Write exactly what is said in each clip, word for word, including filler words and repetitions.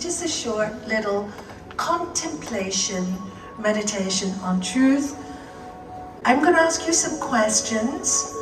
just a short little contemplation meditation on truth. I'm going to ask you some questions,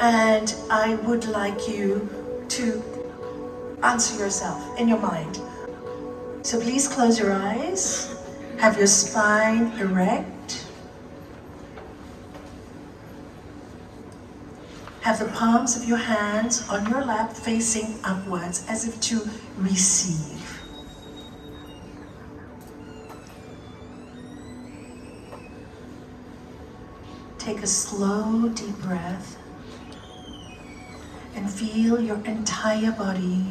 and I would like you to answer yourself in your mind. So please close your eyes, have your spine erect, have the palms of your hands on your lap facing upwards as if to receive. Take a slow, deep breath and feel your entire body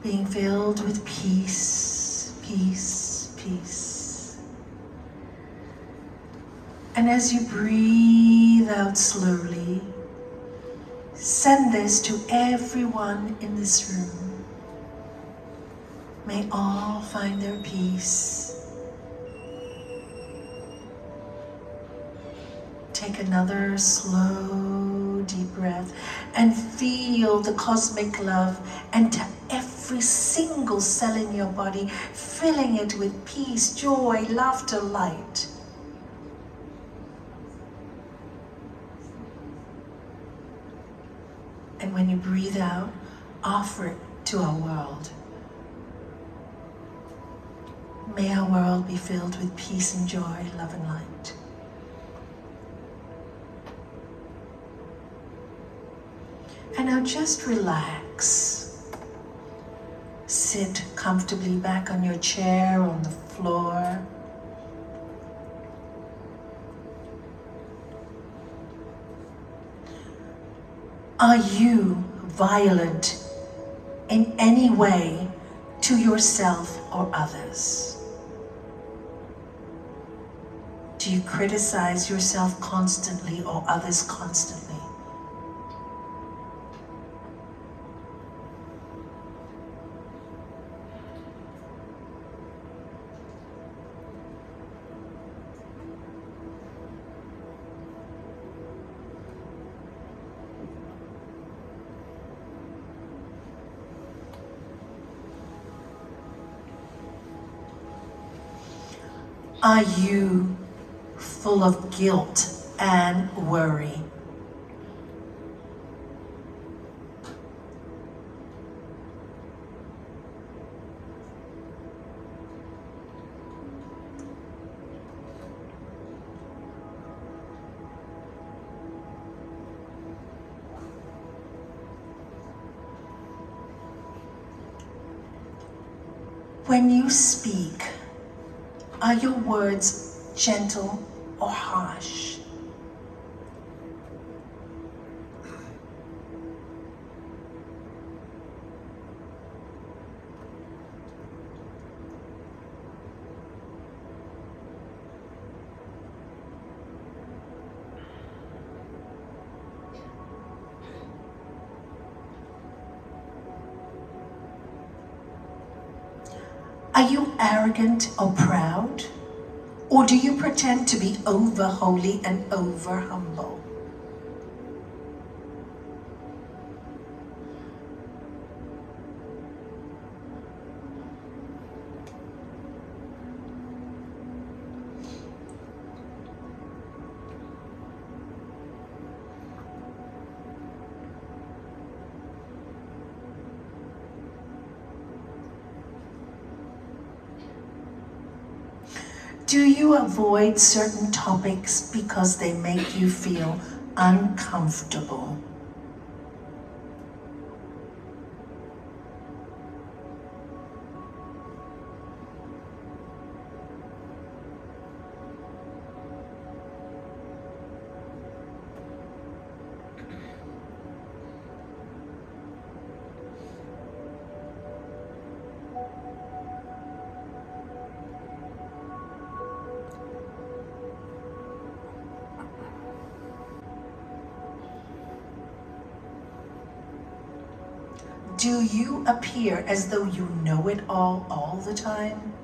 being filled with peace, peace, peace. And as you breathe out slowly, send this to everyone in this room. May all find their peace. Take another slow, deep breath and feel the cosmic love enter every single cell in your body, filling it with peace, joy, laughter, light. And when you breathe out, offer it to our world. May our world be filled with peace and joy, love and light. And now just relax. Sit comfortably back on your chair, on the floor. Are you violent in any way to yourself or others? Do you criticize yourself constantly or others constantly? Are you full of guilt and worry? When you speak, are your words gentle or harsh? Are you arrogant or proud? Or do you pretend to be over holy and over humble? Do you avoid certain topics because they make you feel uncomfortable? Do you appear as though you know it all, all the time?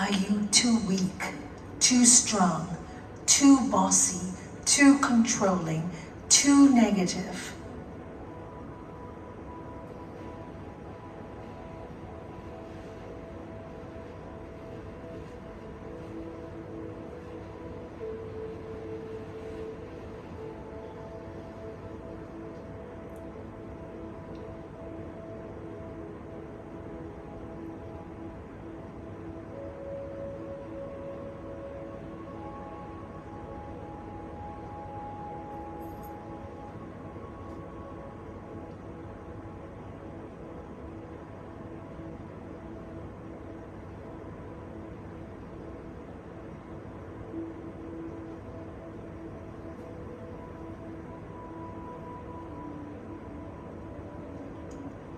Are you too weak, too strong, too bossy, too controlling, too negative?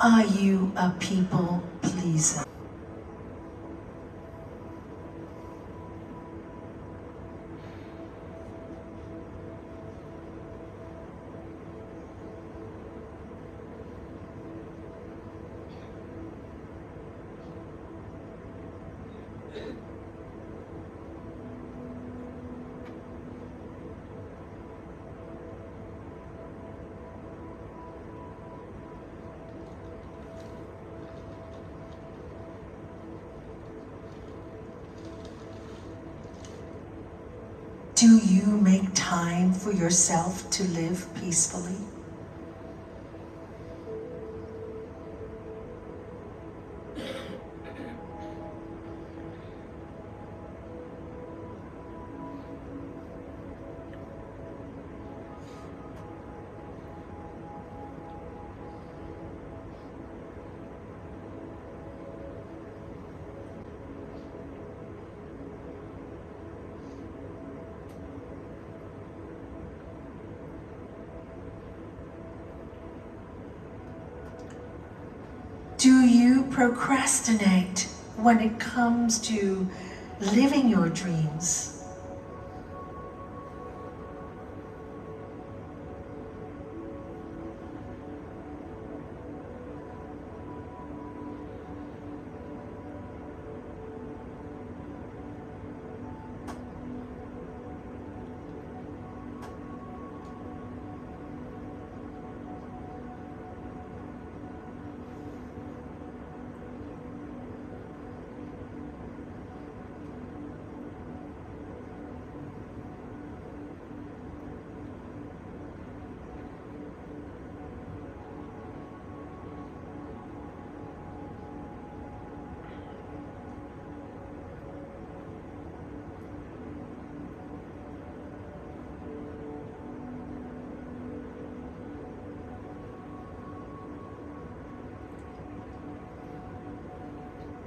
Are you a people pleaser? Do you make time for yourself to live peacefully? Do you procrastinate when it comes to living your dreams?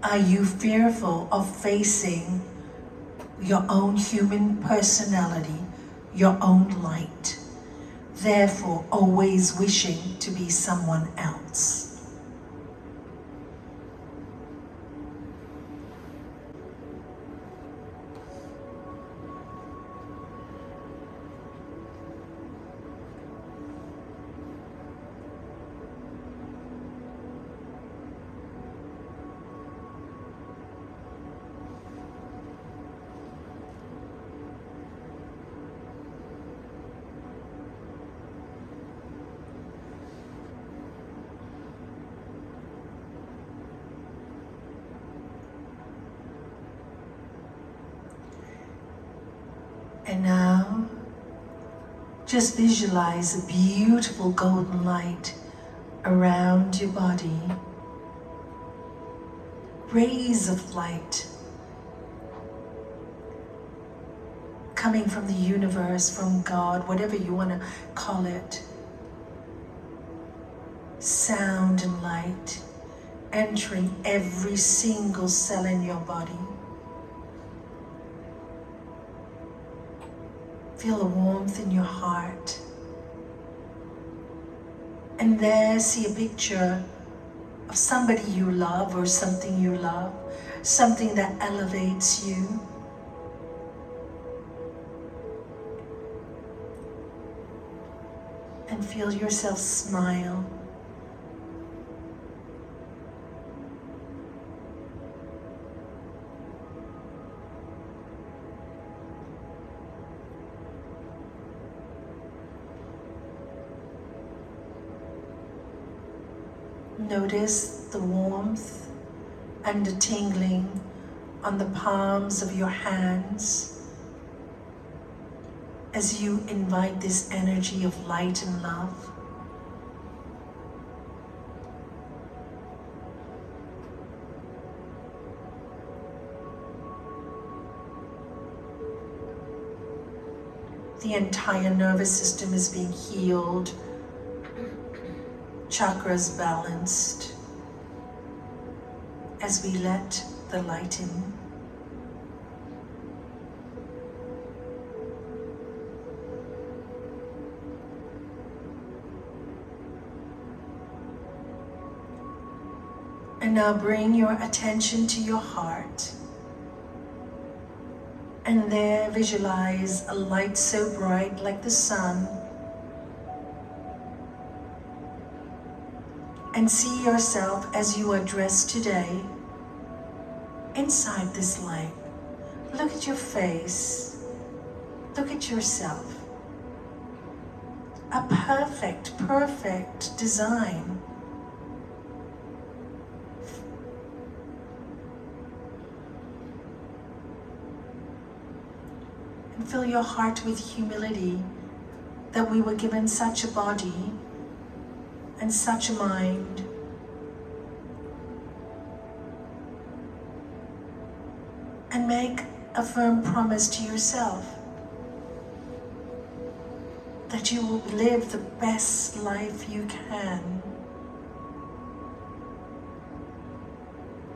Are you fearful of facing your own human personality, your own light, therefore always wishing to be someone else? And now, just visualize a beautiful golden light around your body. Rays of light coming from the universe, from God, whatever you want to call it. Sound and light entering every single cell in your body. Feel the warmth in your heart. And there, see a picture of somebody you love or something you love, something that elevates you. And feel yourself smile. Notice the warmth and the tingling on the palms of your hands as you invite this energy of light and love. The entire nervous system is being healed, chakras balanced, as we let the light in. And now bring your attention to your heart. And there visualize a light so bright like the sun. And see yourself as you are dressed today inside this light. Look at your face. Look at yourself. A perfect, perfect design. Fill your heart with humility that we were given such a body and such a mind. And make a firm promise to yourself that you will live the best life you can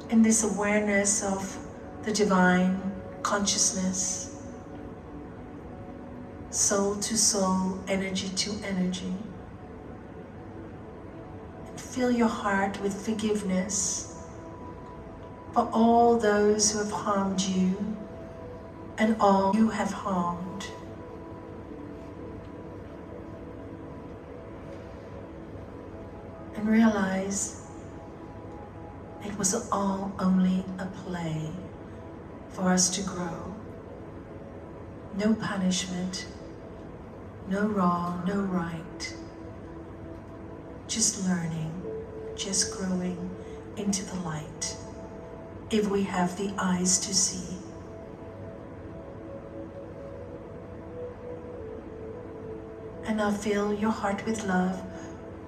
in this awareness of the divine consciousness. Soul to soul, energy to energy. And fill your heart with forgiveness for all those who have harmed you and all you have harmed. And realize it was all only a play for us to grow. No punishment. No wrong, no right, just learning, just growing into the light, if we have the eyes to see. And now fill your heart with love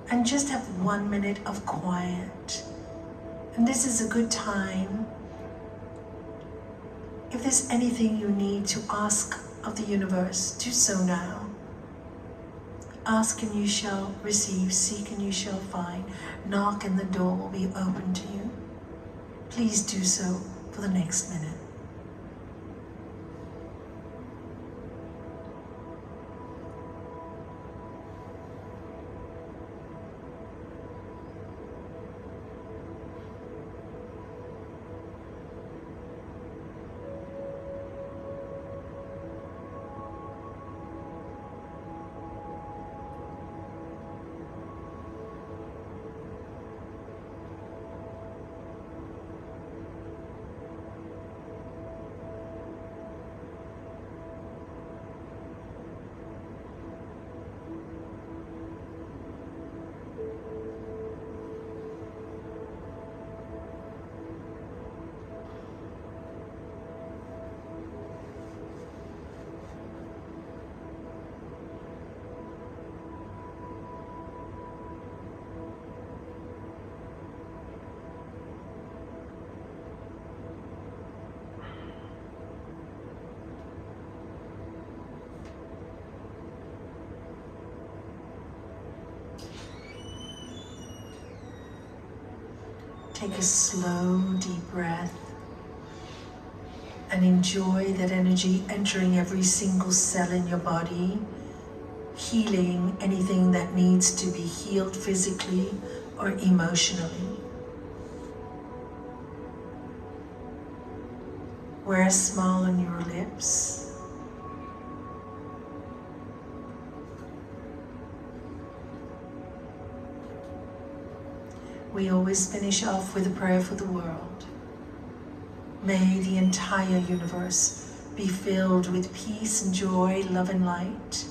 and just have one minute of quiet. And this is a good time, if there's anything you need to ask of the universe, do so now. Ask and you shall receive, seek and you shall find, knock and the door will be open to you. Please do so for the next minute. Take a slow, deep breath and enjoy that energy entering every single cell in your body, healing anything that needs to be healed physically or emotionally. Wear a smile on your lips. We always finish off with a prayer for the world. May the entire universe be filled with peace and joy, love and light.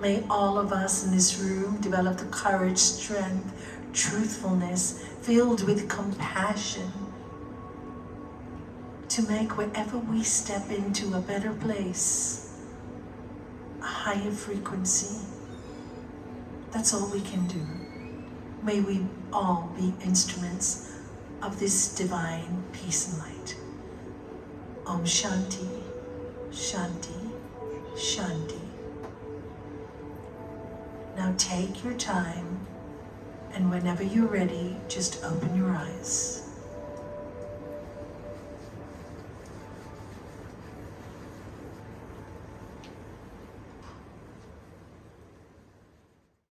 May all of us in this room develop the courage, strength, truthfulness, filled with compassion, to make wherever we step into a better place, a higher frequency. That's all we can do. May we all be instruments of this divine peace and light. Om Shanti, Shanti, Shanti. Now take your time, and whenever you're ready, just open your eyes.